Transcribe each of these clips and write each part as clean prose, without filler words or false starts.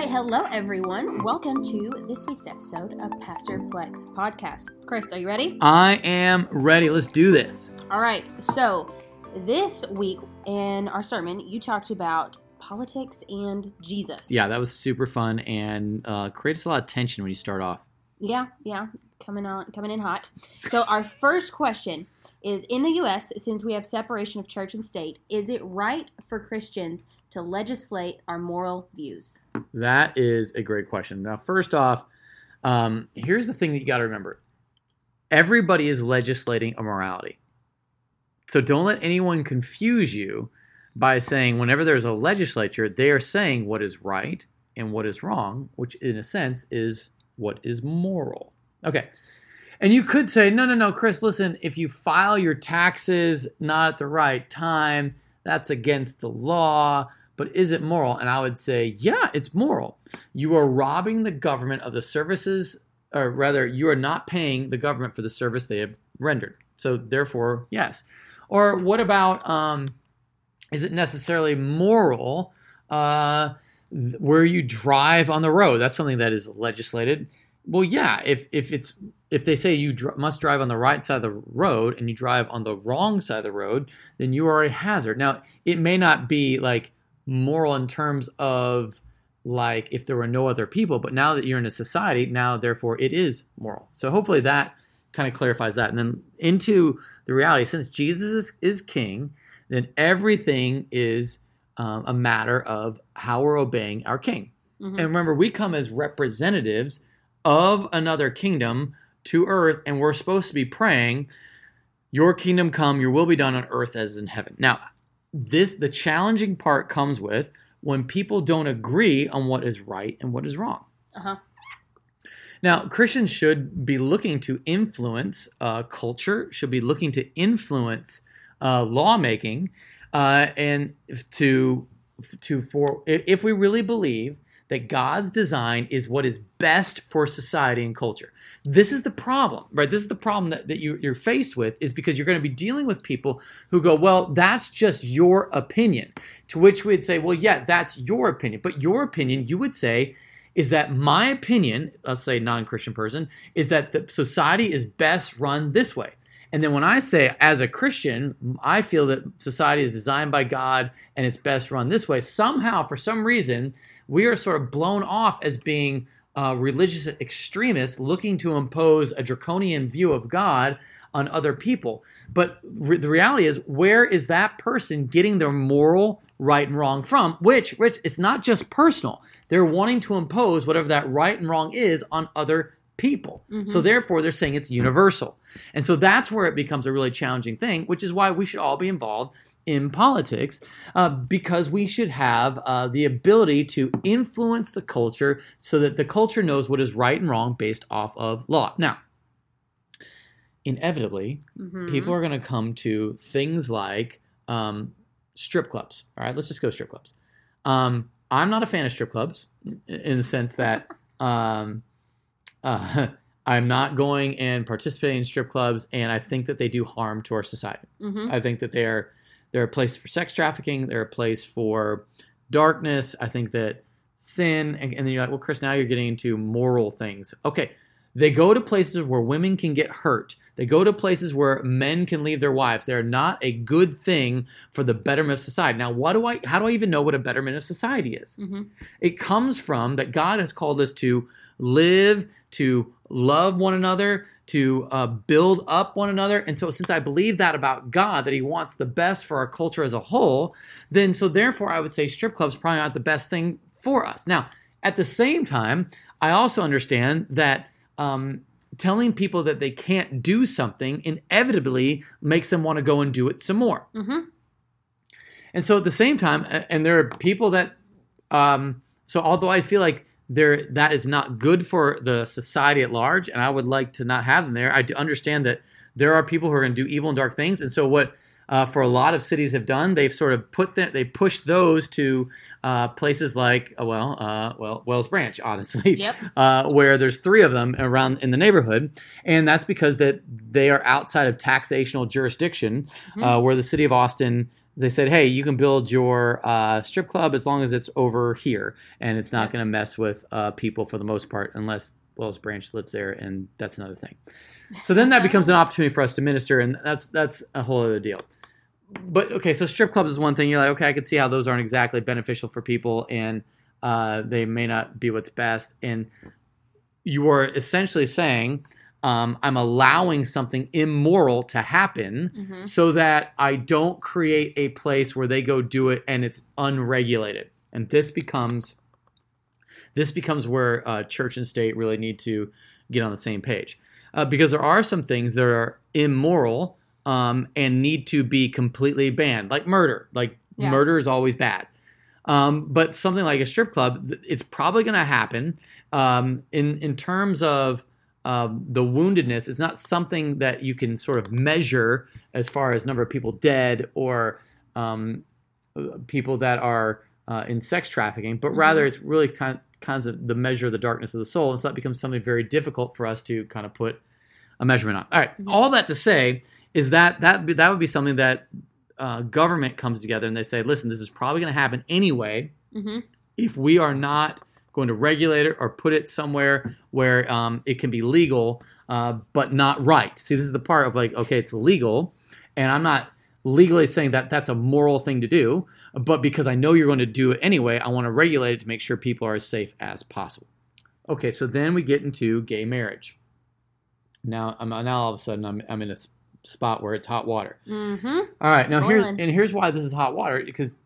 right, hello everyone. Welcome to this week's episode of Pastor Plex Podcast. Chris, are you ready? I am ready. Let's do this. All right, so this week in our sermon, you talked about politics and Jesus. Yeah, that was super fun and creates a lot of tension when you start off. Yeah, coming in hot. So our first question is, in the U.S., since we have separation of church and state, is it right for Christians to legislate our moral views? That is a great question. Now, first off, here's the thing that you got to remember. Everybody is legislating a morality. So don't let anyone confuse you by saying whenever there's a legislature, they are saying what is right and what is wrong, which in a sense is what is moral. Okay. And you could say, no, Chris, listen, if you file your taxes not at the right time, that's against the law. But is it moral? And I would say, yeah, it's moral. You are robbing the government of the services, or rather, you are not paying the government for the service they have rendered. So therefore, yes. Or what about, is it necessarily moral where you drive on the road? That's something that is legislated. Well, yeah, if they say you must drive on the right side of the road and you drive on the wrong side of the road, then you are a hazard. Now, it may not be like moral in terms of like if there were no other people, but now that you're in a society, now therefore it is moral. So hopefully that kind of clarifies that. And then into the reality, since Jesus is king, then everything is a matter of how we're obeying our king. Mm-hmm. And remember, we come as representatives of another kingdom to earth, and we're supposed to be praying, your kingdom come, your will be done on earth as in heaven. Now, the challenging part comes with when people don't agree on what is right and what is wrong. Uh-huh. Now, Christians should be looking to influence culture, should be looking to influence lawmaking, and if we really believe that God's design is what is best for society and culture. This is the problem, right? This is the problem that you're faced with, is because you're going to be dealing with people who go, well, that's just your opinion. To which we'd say, well, yeah, that's your opinion. But your opinion, you would say, is that my opinion, let's say non-Christian person, is that the society is best run this way. And then when I say, as a Christian, I feel that society is designed by God and it's best run this way, somehow, for some reason, we are sort of blown off as being religious extremists looking to impose a draconian view of God on other people. But the reality is, where is that person getting their moral right and wrong from? Which it's not just personal. They're wanting to impose whatever that right and wrong is on other people. Mm-hmm. So therefore, they're saying it's universal. And so that's where it becomes a really challenging thing, which is why we should all be involved in politics, because we should have the ability to influence the culture so that the culture knows what is right and wrong based off of law. Now, inevitably, people are going to come to things like strip clubs. All right, let's just go strip clubs. I'm not a fan of strip clubs in the sense that I'm not going and participating in strip clubs, and I think that they do harm to our society. Mm-hmm. I think that they're a place for sex trafficking. They're a place for darkness. I think that sin, and then you're like, well, Chris, now you're getting into moral things. Okay, they go to places where women can get hurt. They go to places where men can leave their wives. They're not a good thing for the betterment of society. Now, how do I even know what a betterment of society is? Mm-hmm. It comes from that God has called us to live, to love one another, to build up one another. And so since I believe that about God, that he wants the best for our culture as a whole, then so therefore I would say strip clubs probably not the best thing for us. Now, at the same time, I also understand that telling people that they can't do something inevitably makes them want to go and do it some more. Mm-hmm. And so at the same time, and there are people that, so although I feel like that is not good for the society at large, and I would like to not have them there, I understand that there are people who are going to do evil and dark things, and so what for a lot of cities have done, they've sort of pushed those to places like Wells Branch, honestly, yep. Where there's three of them around in the neighborhood, and that's because that they are outside of taxational jurisdiction, where the city of Austin they said, hey, you can build your strip club as long as it's over here, and it's not going to mess with people for the most part, unless Wells Branch lives there, and that's another thing. So then that becomes an opportunity for us to minister, and that's a whole other deal. But, okay, so strip clubs is one thing. You're like, okay, I can see how those aren't exactly beneficial for people, and they may not be what's best. And you are essentially saying, I'm allowing something immoral to happen mm-hmm. so that I don't create a place where they go do it and it's unregulated. And this becomes where church and state really need to get on the same page. Because there are some things that are immoral and need to be completely banned, like murder. Murder is always bad. But something like a strip club, it's probably going to happen in terms of the woundedness. It's not something that you can sort of measure as far as number of people dead or people that are in sex trafficking, but rather it's really kind of the measure of the darkness of the soul. And so that becomes something very difficult for us to kind of put a measurement on. All right. All that to say is that would be something that government comes together and they say, listen, this is probably going to happen anyway if we are not going to regulate it or put it somewhere where it can be legal but not right. See, this is the part of like, okay, it's legal, and I'm not legally saying that that's a moral thing to do, but because I know you're going to do it anyway, I want to regulate it to make sure people are as safe as possible. Okay, so then we get into gay marriage. Now all of a sudden I'm in a spot where it's hot water. All right, now here's why this is hot water, because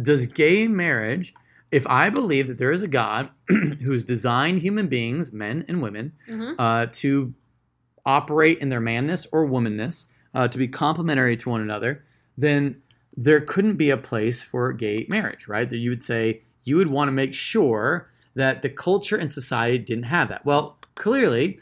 does gay marriage, if I believe that there is a God who's designed human beings, men and women, to operate in their manness or womanness, to be complementary to one another, then there couldn't be a place for gay marriage, right? That you would say you would want to make sure that the culture and society didn't have that. Well, clearly,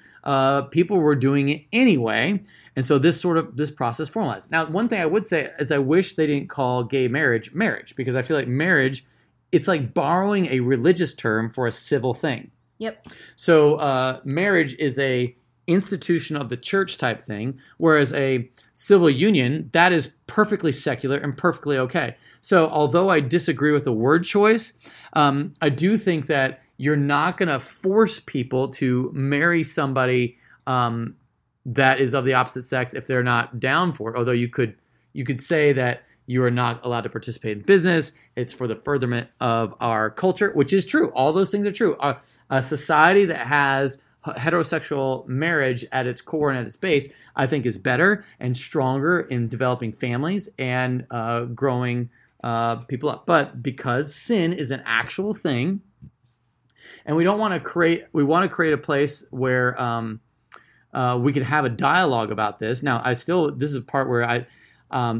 people were doing it anyway, and so this process formalized. Now, one thing I would say is I wish they didn't call gay marriage marriage, because I feel like marriage, it's like borrowing a religious term for a civil thing. Yep. So marriage is a institution of the church type thing, whereas a civil union, that is perfectly secular and perfectly okay. So although I disagree with the word choice, I do think that you're not going to force people to marry somebody that is of the opposite sex if they're not down for it, although you could say that you are not allowed to participate in business. It's for the furtherment of our culture, which is true. All those things are true. A society that has heterosexual marriage at its core and at its base, I think, is better and stronger in developing families and growing people up. But because sin is an actual thing, and we want to create a place where we could have a dialogue about this. Now, this is a part where I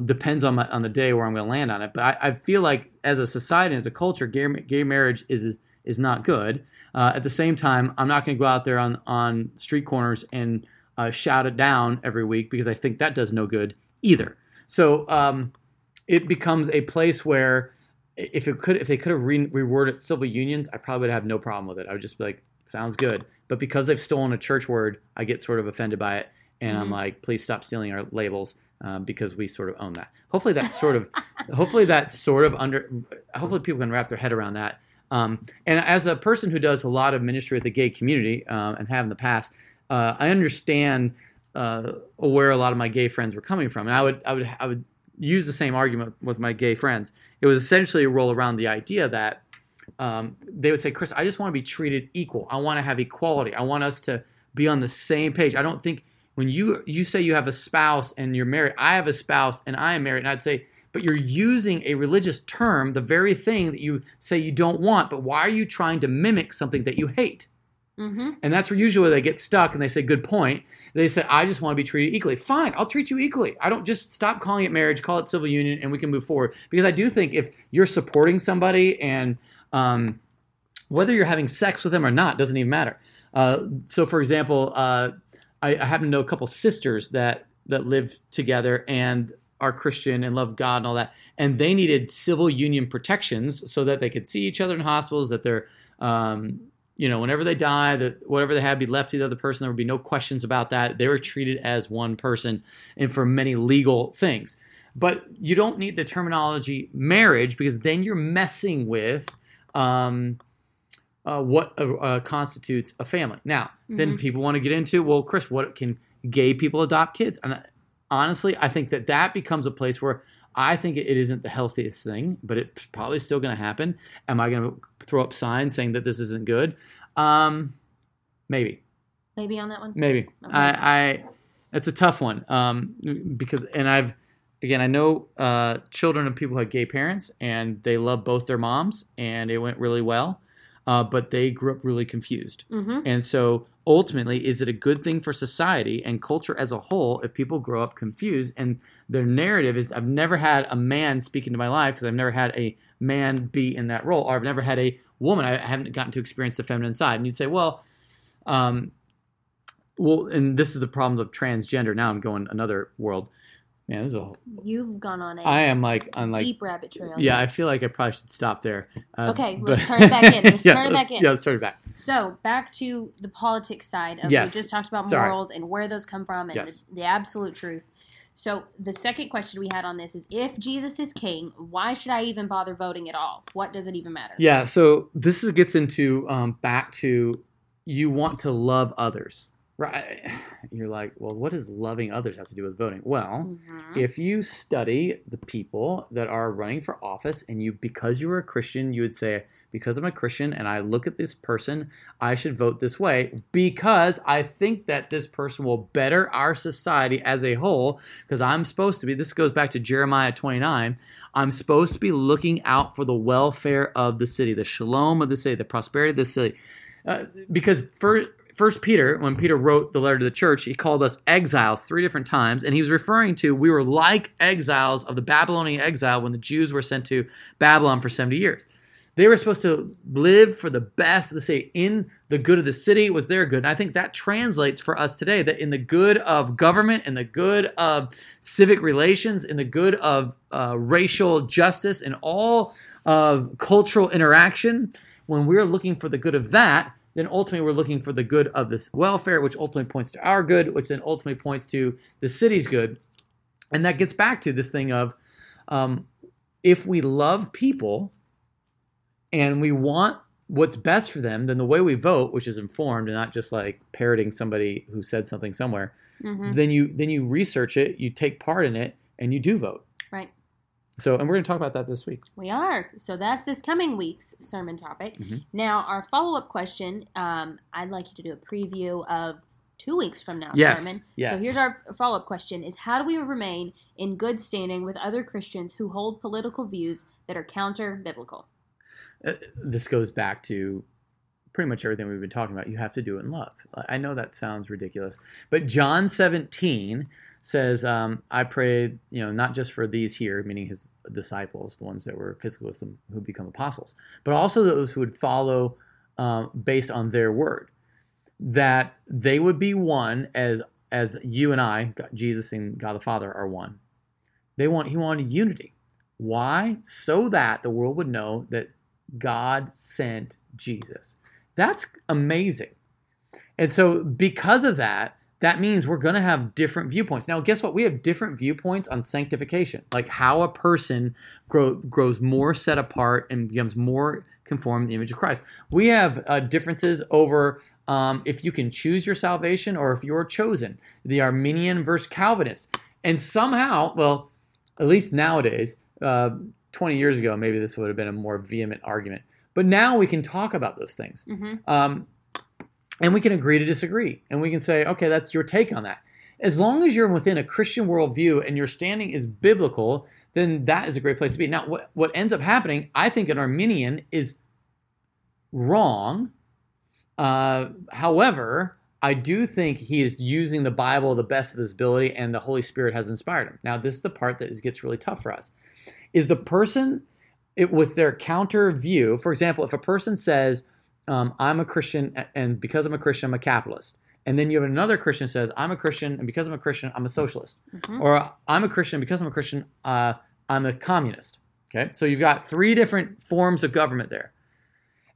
depends on the day where I'm going to land on it. But I feel like as a society, as a culture, gay marriage is not good. At the same time, I'm not going to go out there on street corners and shout it down every week, because I think that does no good either. So it becomes a place where if they could have reworded civil unions, I probably would have no problem with it. I would just be like, sounds good. But because they've stolen a church word, I get sort of offended by it. And I'm like, please stop stealing our labels. Because we sort of own that. Hopefully people can wrap their head around that. And as a person who does a lot of ministry with the gay community and have in the past, I understand where a lot of my gay friends were coming from, and I would use the same argument with my gay friends. It was essentially a roll around the idea that they would say, Chris, I just want to be treated equal. I want to have equality. I want us to be on the same page. I don't think. When you say you have a spouse and you're married, I have a spouse and I am married, and I'd say, but you're using a religious term, the very thing that you say you don't want, but why are you trying to mimic something that you hate? Mm-hmm. And that's where usually they get stuck and they say, good point. They say, I just want to be treated equally. Fine, I'll treat you equally. I don't just stop calling it marriage, call it civil union, and we can move forward. Because I do think if you're supporting somebody and whether you're having sex with them or not doesn't even matter. So for example, I happen to know a couple sisters that live together and are Christian and love God and all that, and they needed civil union protections so that they could see each other in hospitals, that they're, whenever they die, that whatever they have be left to the other person. There would be no questions about that. They were treated as one person, and for many legal things. But you don't need the terminology marriage, because then you're messing with what constitutes a family. Now, then people want to get into, well, Chris, what can gay people adopt kids? And honestly, I think that that becomes a place where I think it isn't the healthiest thing, but it's probably still going to happen. Am I going to throw up signs saying that this isn't good? Maybe. Maybe on that one? Maybe. Okay. I that's a tough one because – and I've – again, I know children of people who had gay parents, and they love both their moms, and it went really well, but they grew up really confused. Mm-hmm. And so ultimately, is it a good thing for society and culture as a whole if people grow up confused? And their narrative is, I've never had a man speak into my life because I've never had a man be in that role, or I've never had a woman. I haven't gotten to experience the feminine side. And you'd say, well, and this is the problem of transgender. Now I'm going another world. Man, this is a whole... You've gone on a deep rabbit trail. Yeah, I feel like I probably should stop there. Okay, let's turn it back in. Yeah, let's turn it back. So, back to the politics side of we just talked about morals and where those come from and the absolute truth. So, the second question we had on this is, if Jesus is king, why should I even bother voting at all? What does it even matter? Yeah, so this gets into back to you want to love others. Right. You're like, well, what does loving others have to do with voting? Well, if you study the people that are running for office and you, because you were a Christian, you would say, because I'm a Christian and I look at this person, I should vote this way because I think that this person will better our society as a whole because I'm supposed to be, this goes back to Jeremiah 29, I'm supposed to be looking out for the welfare of the city, the shalom of the city, the prosperity of the city. Because First Peter, when Peter wrote the letter to the church, he called us exiles three different times, and he was referring to we were like exiles of the Babylonian exile when the Jews were sent to Babylon for 70 years. They were supposed to live for the best of the city. In the good of the city was their good. And I think that translates for us today, that in the good of government, in the good of civic relations, in the good of racial justice, in all of cultural interaction, when we're looking for the good of that, then ultimately we're looking for the good of this welfare, which ultimately points to our good, which then ultimately points to the city's good. And that gets back to this thing of if we love people and we want what's best for them, then the way we vote, which is informed and not just like parroting somebody who said something somewhere, then you research it, you take part in it, and you do vote. Right. So, and we're going to talk about that this week. We are. So that's this coming week's sermon topic. Now, our follow-up question, I'd like you to do a preview of 2 weeks from now's sermon. So here's our follow-up question is, how do we remain in good standing with other Christians who hold political views that are counter-biblical? This goes back to pretty much everything we've been talking about. You have to do it in love. I know that sounds ridiculous, but John 17 says, I pray, you know, not just for these here, meaning his disciples, the ones that were physical with him who become apostles, but also those who would follow based on their word, that they would be one as you and I, Jesus and God the Father, are one. He wanted unity. Why? So that the world would know that God sent Jesus. That's amazing. And so because of that, that means we're going to have different viewpoints. Now, guess what? We have different viewpoints on sanctification, like how a person grows more set apart and becomes more conformed to the image of Christ. We have differences over if you can choose your salvation or if you're chosen, the Arminian versus Calvinist. And somehow, well, at least nowadays, 20 years ago, maybe this would have been a more vehement argument. But now we can talk about those things. And we can agree to disagree. And we can say, okay, that's your take on that. As long as you're within a Christian worldview and your standing is biblical, then that is a great place to be. Now, what ends up happening, I think an Arminian is wrong. However, I do think he is using the Bible the best of his ability and the Holy Spirit has inspired him. Now, this is the part that gets really tough for us. Is the person with their counter view, for example, if a person says, I'm a Christian, and because I'm a Christian, I'm a capitalist. And then you have another Christian who says, I'm a Christian, and because I'm a Christian, I'm a socialist. Or I'm a Christian, because I'm a Christian, I'm a communist. Okay, so you've got three different forms of government there.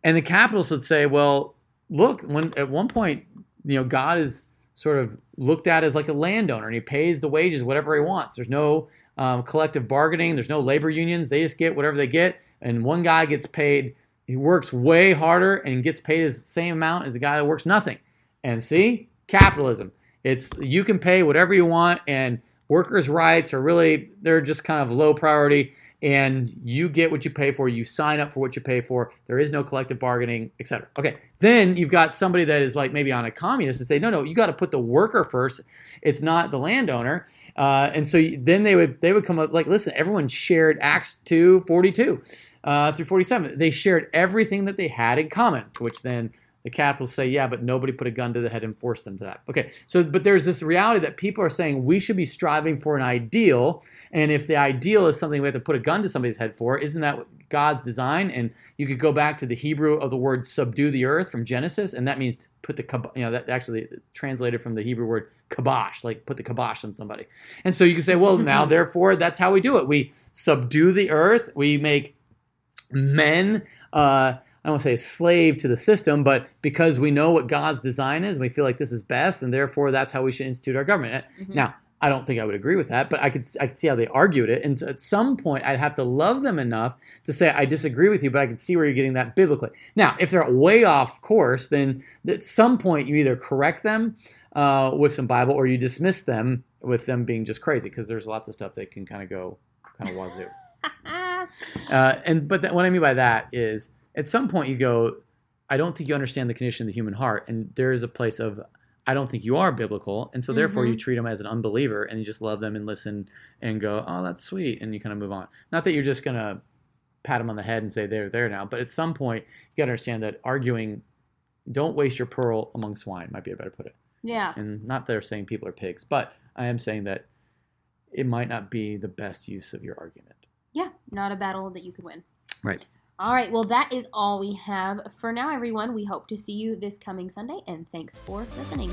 And the capitalists would say, well, look, at one point, you know, God is sort of looked at as like a landowner, and he pays the wages, whatever he wants. There's no collective bargaining. There's no labor unions. They just get whatever they get. And one guy gets paid. He works way harder and gets paid the same amount as a guy that works nothing. And see, capitalism. It's you can pay whatever you want, and workers' rights are really, they're just kind of low priority, and you get what you pay for. You sign up for what you pay for. There is no collective bargaining, etc. Okay, then you've got somebody that is like maybe on a communist and say, no, you got to put the worker first. It's not the landowner. And so then they would come up like, listen, everyone shared Acts 2, 42 through 47. They shared everything that they had in common, which then the capitalists say, yeah, but nobody put a gun to the head and forced them to that. Okay, so but there's this reality that people are saying we should be striving for an ideal, and if the ideal is something we have to put a gun to somebody's head for, isn't that God's design? And you could go back to the Hebrew of the word subdue the earth from Genesis, and that means put the, you know, that actually translated from the Hebrew word kabosh, like put the kabosh on somebody. And so you can say, well, now therefore that's how we do it. We subdue the earth. We make men, I don't want to say slave to the system, but because we know what God's design is, and we feel like this is best, and therefore that's how we should institute our government. Mm-hmm. Now, I don't think I would agree with that, but I could see how they argued it. And so at some point, I'd have to love them enough to say, I disagree with you, but I can see where you're getting that biblically. Now, if they're way off course, then at some point you either correct them with some Bible or you dismiss them with them being just crazy, because there's lots of stuff that can kind of go kind of wazoo. But what I mean by that is, at some point you go, I don't think you understand the condition of the human heart. And there is a place of, I don't think you are biblical. And so therefore you treat them as an unbeliever and you just love them and listen and go, oh, that's sweet. And you kind of move on. Not that you're just going to pat them on the head and say they're there now. But at some point you got to understand that arguing, don't waste your pearl among swine might be a better put it. Yeah. And not that they're saying people are pigs, but I am saying that it might not be the best use of your argument. Yeah. Not a battle that you could win. Right. All right, well, that is all we have for now, everyone. We hope to see you this coming Sunday, and thanks for listening.